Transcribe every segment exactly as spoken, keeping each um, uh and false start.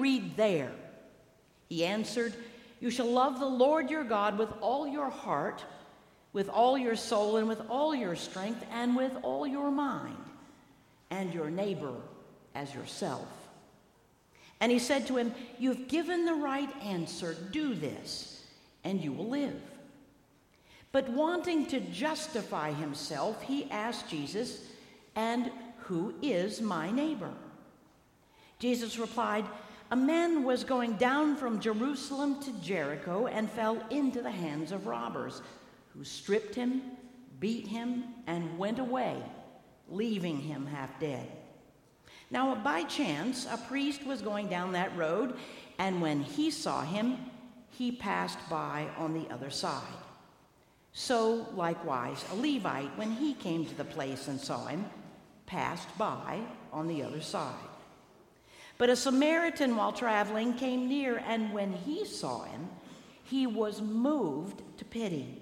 read there? He answered, you shall love the Lord your God with all your heart, with all your soul, and with all your strength, and with all your mind, and your neighbor as yourself. And he said to him, you've given the right answer. Do this, and you will live. But wanting to justify himself, he asked Jesus, and who is my neighbor? Jesus replied, a man was going down from Jerusalem to Jericho and fell into the hands of robbers, who stripped him, beat him, and went away, leaving him half dead. Now, by chance, a priest was going down that road, and when he saw him, he passed by on the other side. So, likewise, a Levite, when he came to the place and saw him, passed by on the other side. But a Samaritan, while traveling, came near, and when he saw him, he was moved to pity.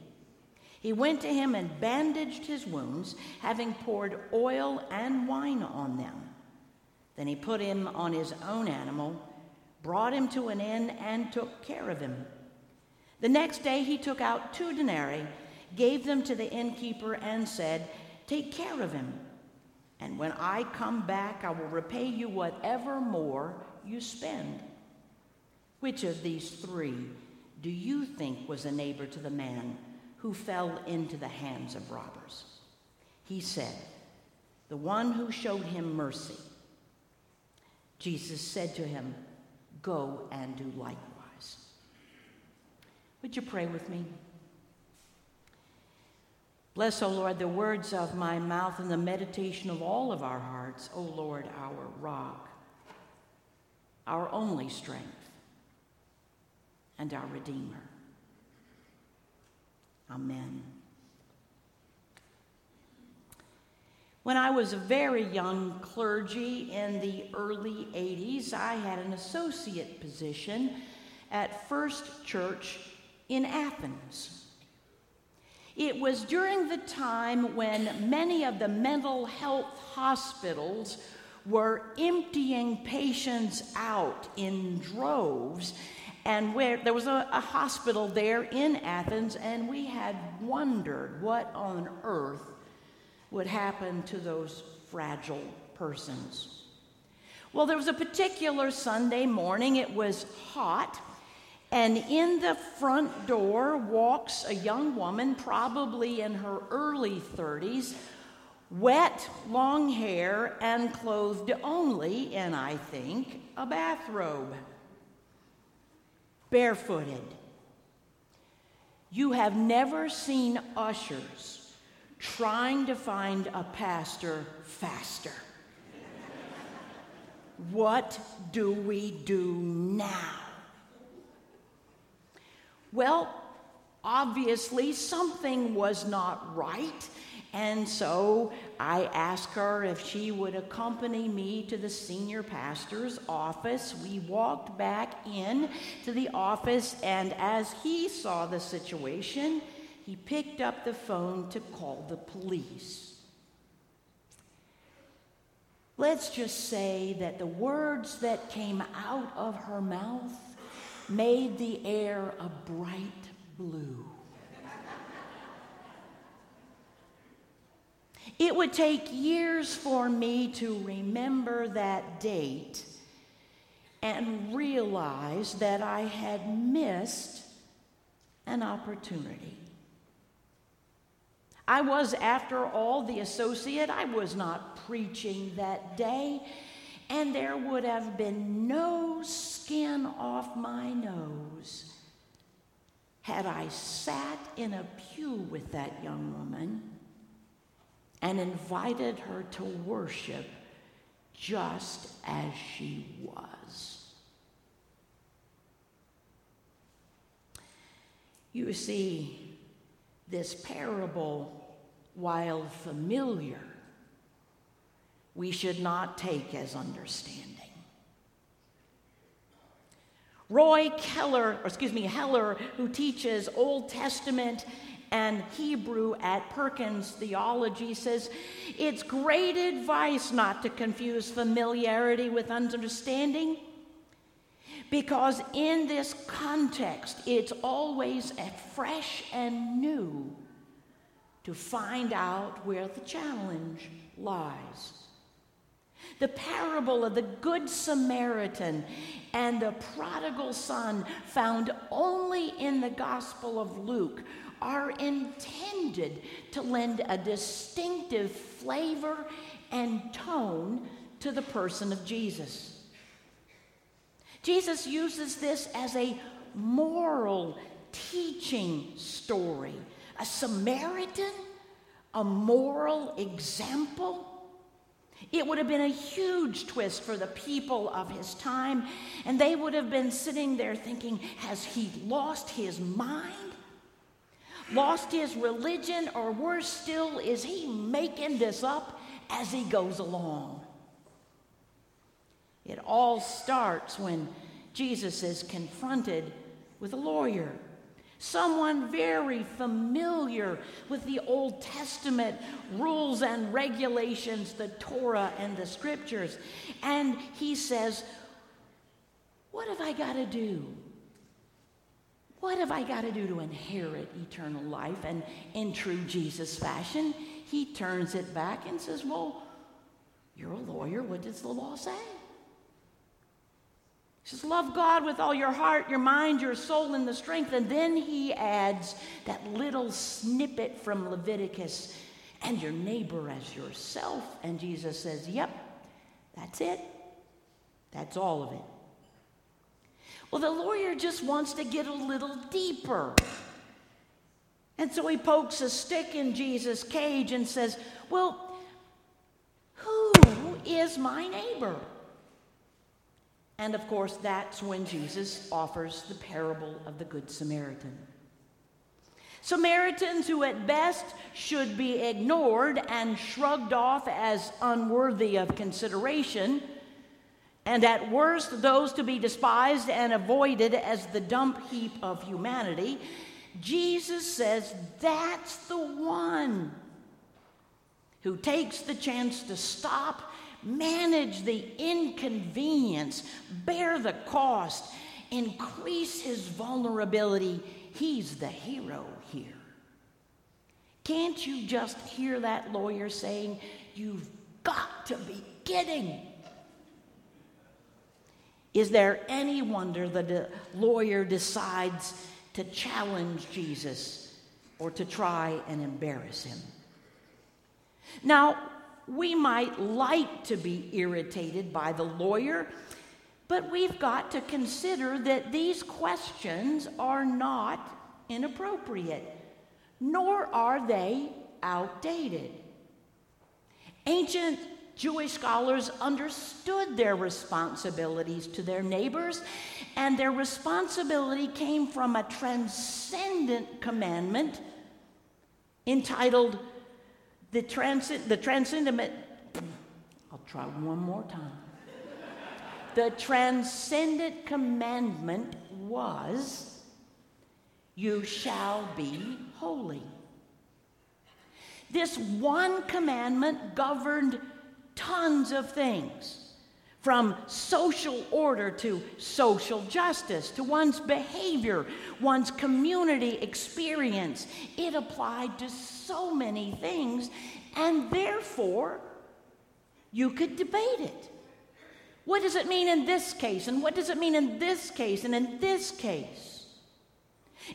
He went to him and bandaged his wounds, having poured oil and wine on them. Then he put him on his own animal, brought him to an inn, and took care of him. The next day he took out two denarii, gave them to the innkeeper, and said, take care of him, and when I come back, I will repay you whatever more you spend. Which of these three do you think was a neighbor to the man who fell into the hands of robbers? He said, the one who showed him mercy. Jesus said to him, go and do likewise. Would you pray with me? Bless, O Lord, the words of my mouth and the meditation of all of our hearts, O Lord, our rock, our only strength, and our Redeemer. Amen. When I was a very young clergy in the early eighties, I had an associate position at First Church in Athens. It was during the time when many of the mental health hospitals were emptying patients out in droves, and where there was a, a hospital there in Athens, and we had wondered what on earth would happen to those fragile persons. Well, there was a particular Sunday morning. It was hot. And in the front door walks a young woman, probably in her early thirties, wet, long hair, and clothed only in, I think, a bathrobe. Barefooted. You have never seen ushers trying to find a pastor faster. What do we do now? Well, obviously something was not right, and so I asked her if she would accompany me to the senior pastor's office. We walked back in to the office, and as he saw the situation, he picked up the phone to call the police. Let's just say that the words that came out of her mouth made the air a bright blue. It would take years for me to remember that date and realize that I had missed an opportunity. I was, after all, the associate. I was not preaching that day. And there would have been no skin off my nose had I sat in a pew with that young woman and invited her to worship just as she was. You see, this parable, while familiar, we should not take as understanding. Roy Keller, or excuse me, Heller, who teaches Old Testament and Hebrew at Perkins Theology, says, it's great advice not to confuse familiarity with understanding. because in this context, it's always fresh and new to find out where the challenge lies. The parable of the Good Samaritan and the prodigal son, found only in the Gospel of Luke, are intended to lend a distinctive flavor and tone to the person of Jesus. Jesus uses this as a moral teaching story. A Samaritan, a moral example. It would have been a huge twist for the people of his time, and they would have been sitting there thinking, has he lost his mind? Lost his religion? Or worse still, is he making this up as he goes along? It all starts when Jesus is confronted with a lawyer, someone very familiar with the Old Testament rules and regulations, the Torah and the Scriptures. And he says, what have I got to do? What have I got to do to inherit eternal life? And in true Jesus fashion, he turns it back and says, well, you're a lawyer. What does the law say? He says, love God with all your heart, your mind, your soul, and the strength. And then he adds that little snippet from Leviticus, and your neighbor as yourself. And Jesus says, yep, that's it. That's all of it. Well, the lawyer just wants to get a little deeper. And so he pokes a stick in Jesus' cage and says, well, who is my neighbor? And of course, that's when Jesus offers the parable of the Good Samaritan. Samaritans who at best should be ignored and shrugged off as unworthy of consideration, and at worst, those to be despised and avoided as the dump heap of humanity, Jesus says that's the one who takes the chance to stop, manage the inconvenience, bear the cost, increase his vulnerability. He's the hero here. Can't you just hear that lawyer saying, you've got to be kidding? Is there any wonder that the lawyer decides to challenge Jesus or to try and embarrass him? Now, we might like to be irritated by the lawyer, but we've got to consider that these questions are not inappropriate, nor are they outdated. Ancient Jewish scholars understood their responsibilities to their neighbors, and their responsibility came from a transcendent commandment entitled The, trans- the transcendent, I'll try one more time. The transcendent commandment was, you shall be holy. This one commandment governed tons of things, from social order to social justice, to one's behavior, one's community experience. It applied to so many things, and therefore, you could debate it. What does it mean in this case? And what does it mean in this case? And in this case?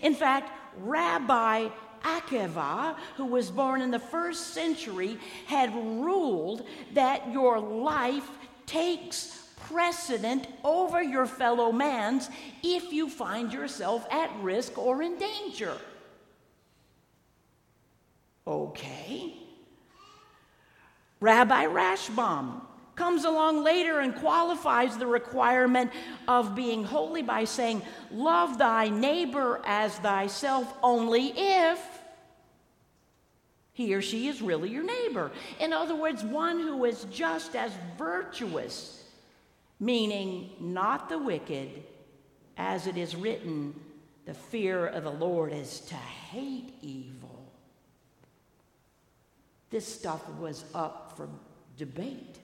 In fact, Rabbi Akiva, who was born in the first century, had ruled that your life takes precedent over your fellow man's if you find yourself at risk or in danger. Okay. Rabbi Rashbaum comes along later and qualifies the requirement of being holy by saying, love thy neighbor as thyself only if he or she is really your neighbor. In other words, one who is just as virtuous, meaning not the wicked, as it is written, the fear of the Lord is to hate evil. This stuff was up for debate.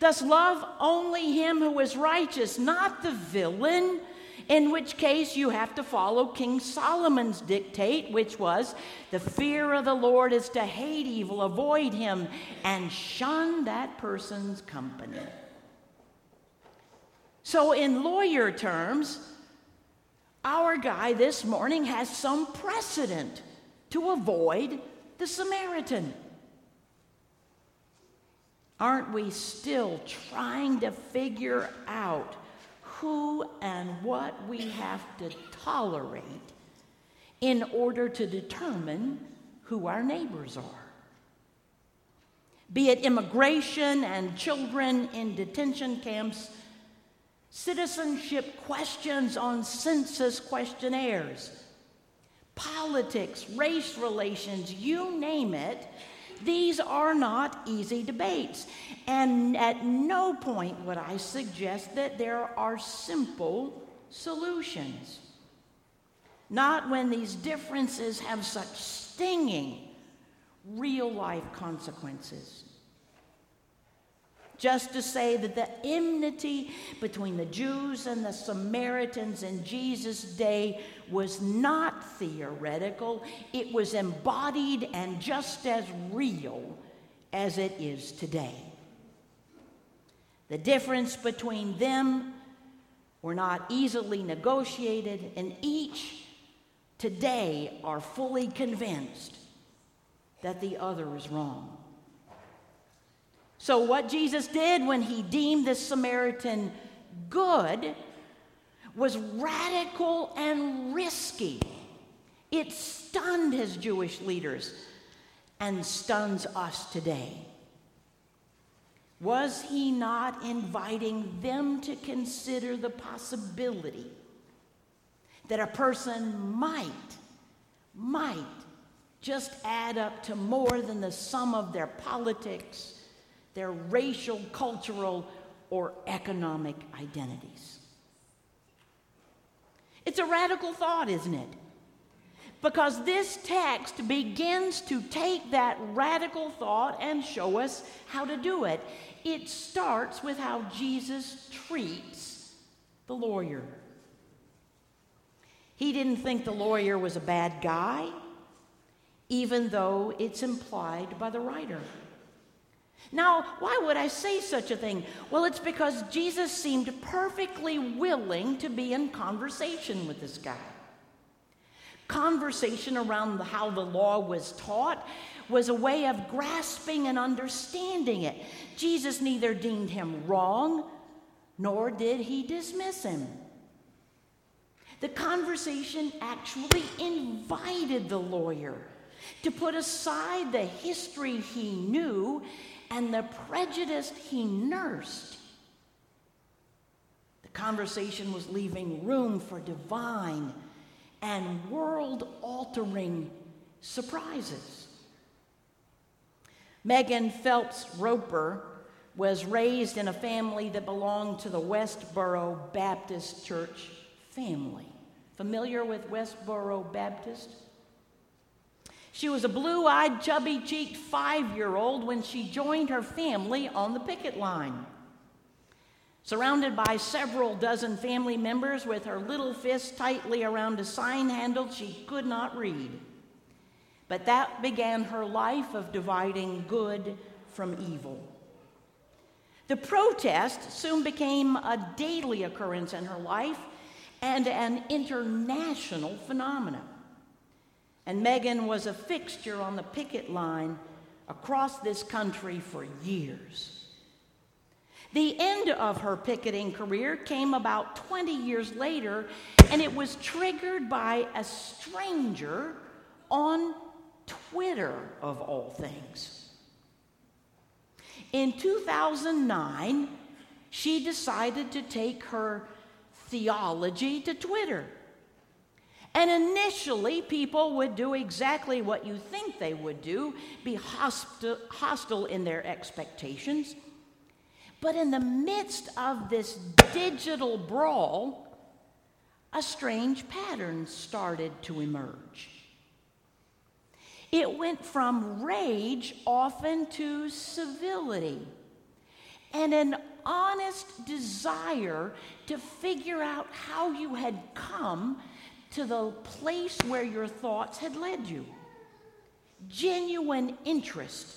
does love only him who is righteous, not the villain, in which case you have to follow King Solomon's dictate, which was, the fear of the Lord is to hate evil, avoid him, and shun that person's company. So in lawyer terms, our guy this morning has some precedent to avoid the Samaritan. Aren't we still trying to figure out who and what we have to tolerate in order to determine who our neighbors are? Be it immigration and children in detention camps, citizenship questions on census questionnaires, politics, race relations, you name it. These are not easy debates, and at no point would I suggest that there are simple solutions. Not when these differences have such stinging, real-life consequences. Just to say that the enmity between the Jews and the Samaritans in Jesus' day was not theoretical. It was embodied and just as real as it is today. The difference between them were not easily negotiated, and each today are fully convinced that the other is wrong. So what Jesus did when he deemed the Samaritan good was radical and risky. It stunned his Jewish leaders and stuns us today. Was he not inviting them to consider the possibility that a person might, might just add up to more than the sum of their politics, their racial, cultural, or economic identities? It's a radical thought, isn't it? Because this text begins to take that radical thought and show us how to do it. It starts with how Jesus treats the lawyer. He didn't think the lawyer was a bad guy, even though it's implied by the writer. Now, why would I say such a thing? Well, it's because Jesus seemed perfectly willing to be in conversation with this guy. Conversation around the, how the law was taught was a way of grasping and understanding it. Jesus neither deemed him wrong, nor did he dismiss him. The conversation actually invited the lawyer to put aside the history he knew and the prejudice he nursed. The conversation was leaving room for divine and world-altering surprises. Megan Phelps Roper was raised in a family that belonged to the Westboro Baptist Church family. Familiar with Westboro Baptist? She was a blue-eyed, chubby-cheeked five-year-old when she joined her family on the picket line. Surrounded by several dozen family members with her little fist tightly around a sign handle she could not read. But that began her life of dividing good from evil. The protest soon became a daily occurrence in her life and an international phenomenon. And Megan was a fixture on the picket line across this country for years. The end of her picketing career came about twenty years later, and it was triggered by a stranger on Twitter, of all things. In two thousand nine, she decided to take her theology to Twitter. And initially, people would do exactly what you think they would do, be hosti- hostile in their expectations. But in the midst of this digital brawl, a strange pattern started to emerge. It went from rage often to civility, and an honest desire to figure out how you had come to the place where your thoughts had led you. Genuine interest.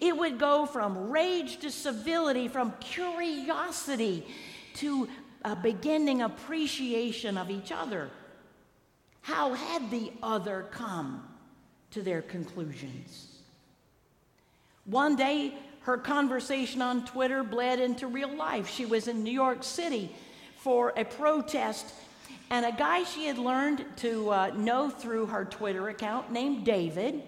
It would go from rage to civility, from curiosity to a beginning appreciation of each other. How had the other come to their conclusions? One day, her conversation on Twitter bled into real life. She was in New York City for a protest, and a guy she had learned to uh, know through her Twitter account named David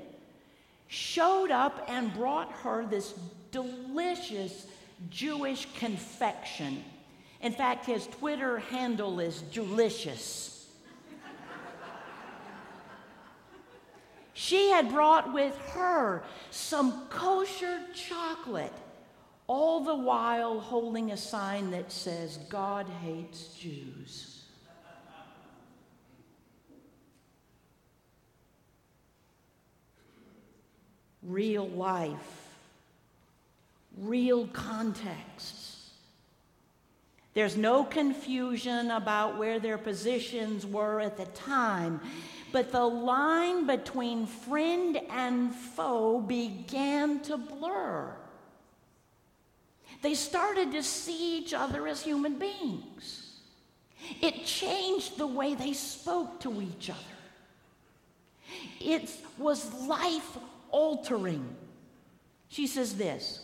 showed up and brought her this delicious Jewish confection. In fact, his Twitter handle is Julicious. She had brought with her some kosher chocolate, all the while holding a sign that says, God hates Jews. Real life, real contexts. There's no confusion about where their positions were at the time. But the line between friend and foe began to blur. They started to see each other as human beings. It changed the way they spoke to each other. It was life-altering. She says this,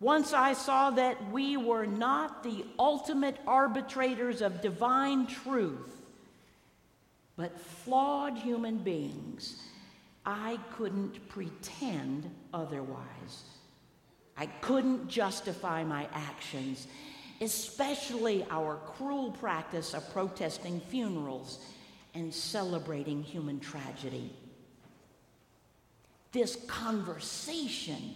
once I saw that we were not the ultimate arbitrators of divine truth, but flawed human beings, I couldn't pretend otherwise. I couldn't justify my actions, especially our cruel practice of protesting funerals and celebrating human tragedy. This conversation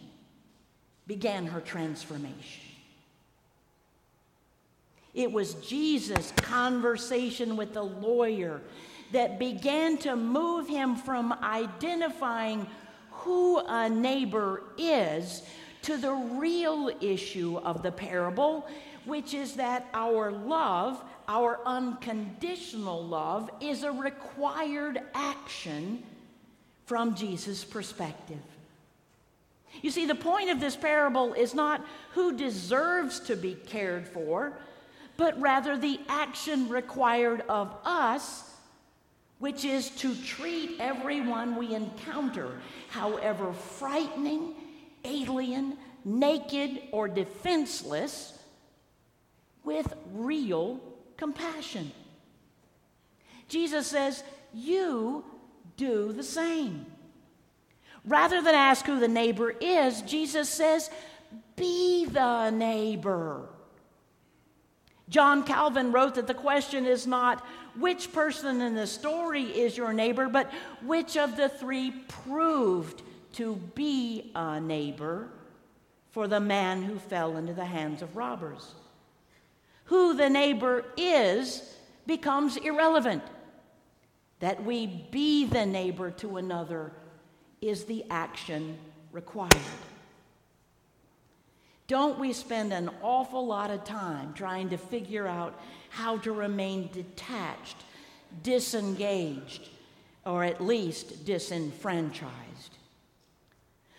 began her transformation. It was Jesus' conversation with the lawyer that began to move him from identifying who a neighbor is to the real issue of the parable, which is that our love, our unconditional love, is a required action from Jesus' perspective. You see, the point of this parable is not who deserves to be cared for, but rather the action required of us, which is to treat everyone we encounter, however frightening, alien, naked, or defenseless, with real compassion. Jesus says, you do the same. Rather than ask who the neighbor is, Jesus says, be the neighbor. John Calvin wrote that the question is not which person in the story is your neighbor, but which of the three proved to be a neighbor for the man who fell into the hands of robbers. Who the neighbor is becomes irrelevant. That we be the neighbor to another is the action required. Don't we spend an awful lot of time trying to figure out how to remain detached, disengaged, or at least disenfranchised?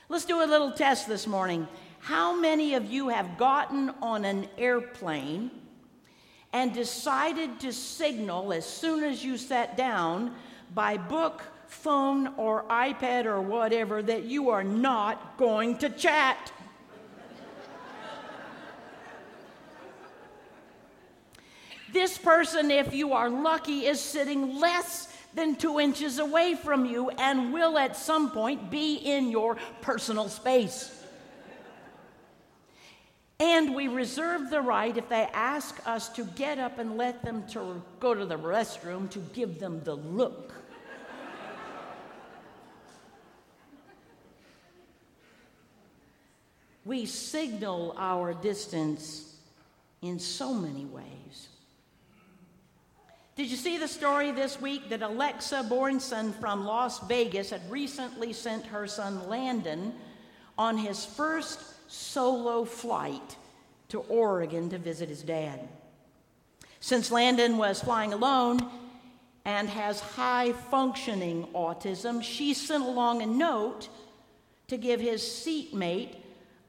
Let's do a little test this morning. How many of you have gotten on an airplane and decided to signal as soon as you sat down by book, phone, or iPad or whatever that you are not going to chat? This person, if you are lucky, is sitting less than two inches away from you and will at some point be in your personal space. And we reserve the right, if they ask us to get up and let them to go to the restroom, to give them the look. We signal our distance in so many ways. Did you see the story this week that Alexa Bornson from Las Vegas had recently sent her son Landon on his first solo flight to Oregon to visit his dad. Since Landon was flying alone and has high-functioning autism, she sent along a note to give his seatmate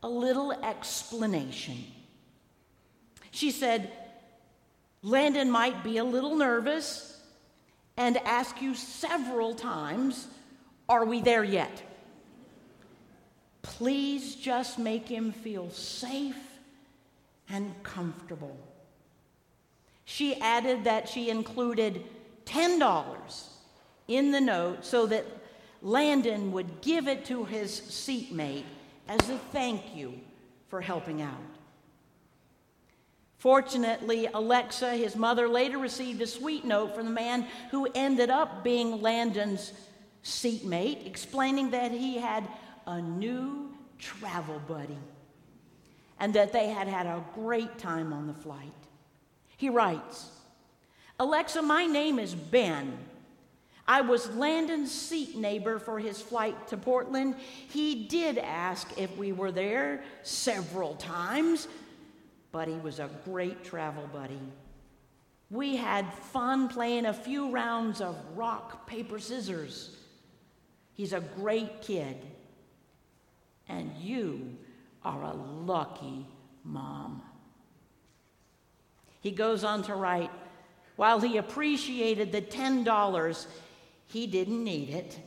a little explanation. She said, "Landon might be a little nervous and ask you several times, 'Are we there yet?' Please just make him feel safe and comfortable." She added that she included ten dollars in the note so that Landon would give it to his seatmate as a thank you for helping out. Fortunately, Alexa, his mother, later received a sweet note from the man who ended up being Landon's seatmate, explaining that he had a new travel buddy and that they had had a great time on the flight. He writes, "Alexa, my name is Ben. I was Landon's seat neighbor for his flight to Portland. He did ask if we were there several times, but he was a great travel buddy. We had fun playing a few rounds of rock, paper, scissors. He's a great kid, and you are a lucky mom." He goes on to write, while he appreciated the ten dollars, he didn't need it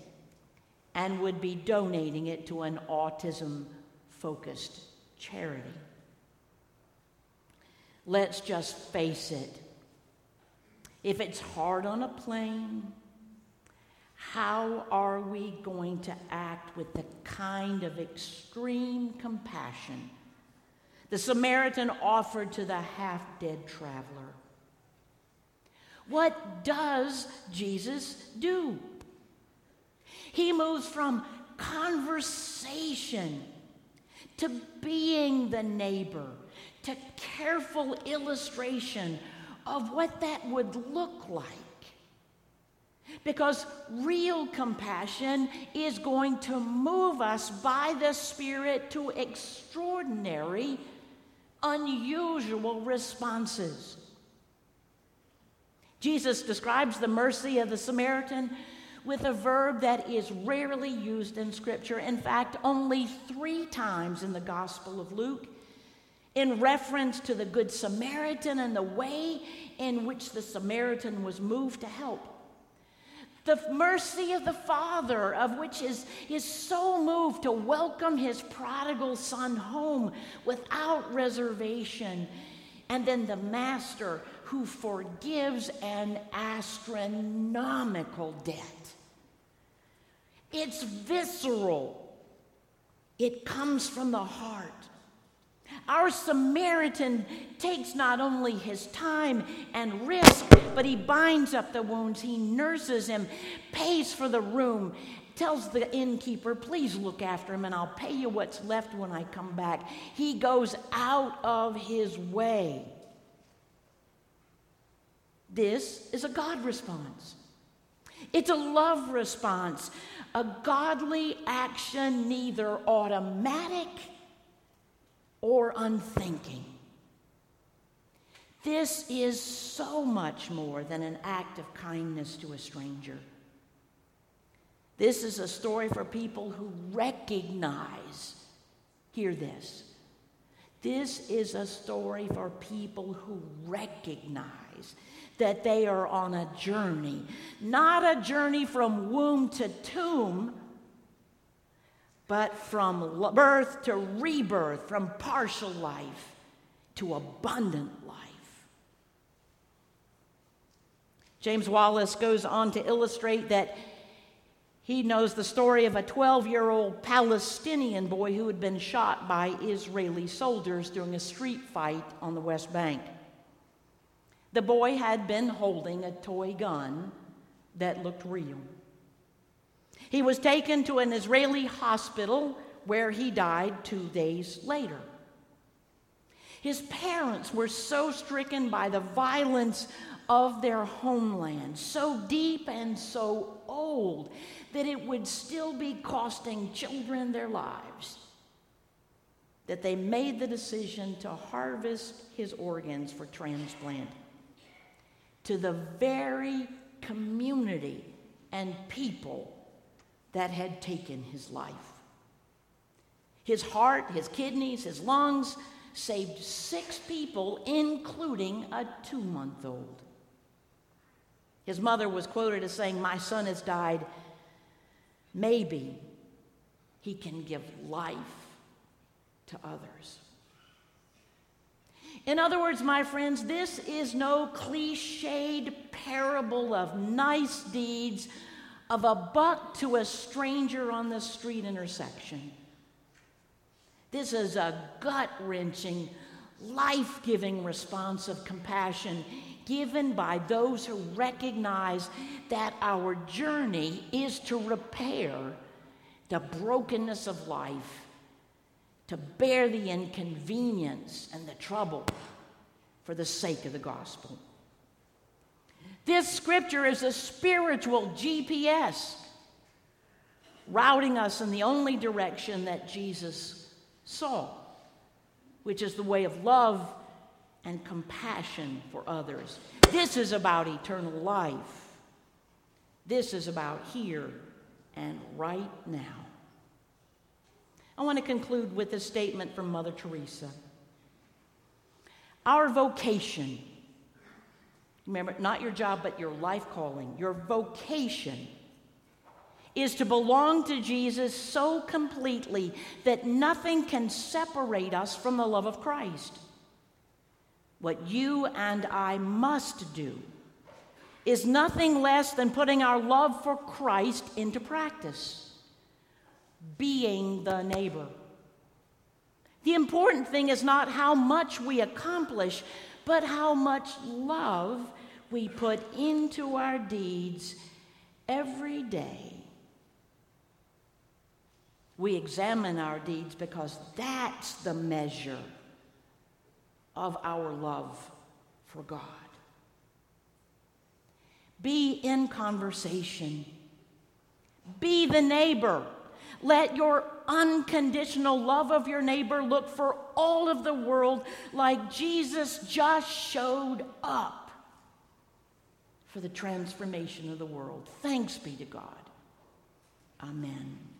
and would be donating it to an autism-focused charity. Let's just face it. If it's hard on a plane, how are we going to act with the kind of extreme compassion the Samaritan offered to the half-dead traveler? What does Jesus do? He moves from conversation to being the neighbor, to careful illustration of what that would look like. Because real compassion is going to move us by the Spirit to extraordinary, unusual responses. Jesus describes the mercy of the Samaritan with a verb that is rarely used in Scripture. In fact, only three times in the Gospel of Luke, in reference to the Good Samaritan and the way in which the Samaritan was moved to help. The mercy of the Father, of which is, is so moved to welcome his prodigal son home without reservation. And then the Master, who forgives an astronomical debt. It's visceral. It comes from the heart. Our Samaritan takes not only his time and risk, but he binds up the wounds, he nurses him, pays for the room, tells the innkeeper, "Please look after him and I'll pay you what's left when I come back." He goes out of his way. This is a God response. It's a love response, a godly action, neither automatic or unthinking. This is so much more than an act of kindness to a stranger. This is a story for people who recognize, hear this, this is a story for people who recognize that they are on a journey, not a journey from womb to tomb, but from birth to rebirth, from partial life to abundant life. James Wallace goes on to illustrate that he knows the story of a twelve-year-old Palestinian boy who had been shot by Israeli soldiers during a street fight on the West Bank. The boy had been holding a toy gun that looked real. He was taken to an Israeli hospital where he died two days later. His parents were so stricken by the violence of their homeland, so deep and so old, that it would still be costing children their lives. that they made the decision to harvest his organs for transplant to the very community and people that had taken his life. His heart, his kidneys, his lungs saved six people, including a two-month-old. His mother was quoted as saying, "My son has died. Maybe he can give life to others." In other words, my friends, this is no cliched parable of nice deeds, of a buck to a stranger on the street intersection. This is a gut-wrenching, life-giving response of compassion given by those who recognize that our journey is to repair the brokenness of life, to bear the inconvenience and the trouble for the sake of the gospel. This scripture is a spiritual G P S routing us in the only direction that Jesus saw, which is the way of love and compassion for others. This is about eternal life. This is about here and right now. I want to conclude with a statement from Mother Teresa. Our vocation, remember, not your job, but your life calling, your vocation is to belong to Jesus so completely that nothing can separate us from the love of Christ. What you and I must do is nothing less than putting our love for Christ into practice, being the neighbor. The important thing is not how much we accomplish, but how much love we put into our deeds every day. We examine our deeds because that's the measure of our love for God. Be in conversation. Be the neighbor. Let your unconditional love of your neighbor look for all of the world like Jesus just showed up for the transformation of the world. Thanks be to God. Amen.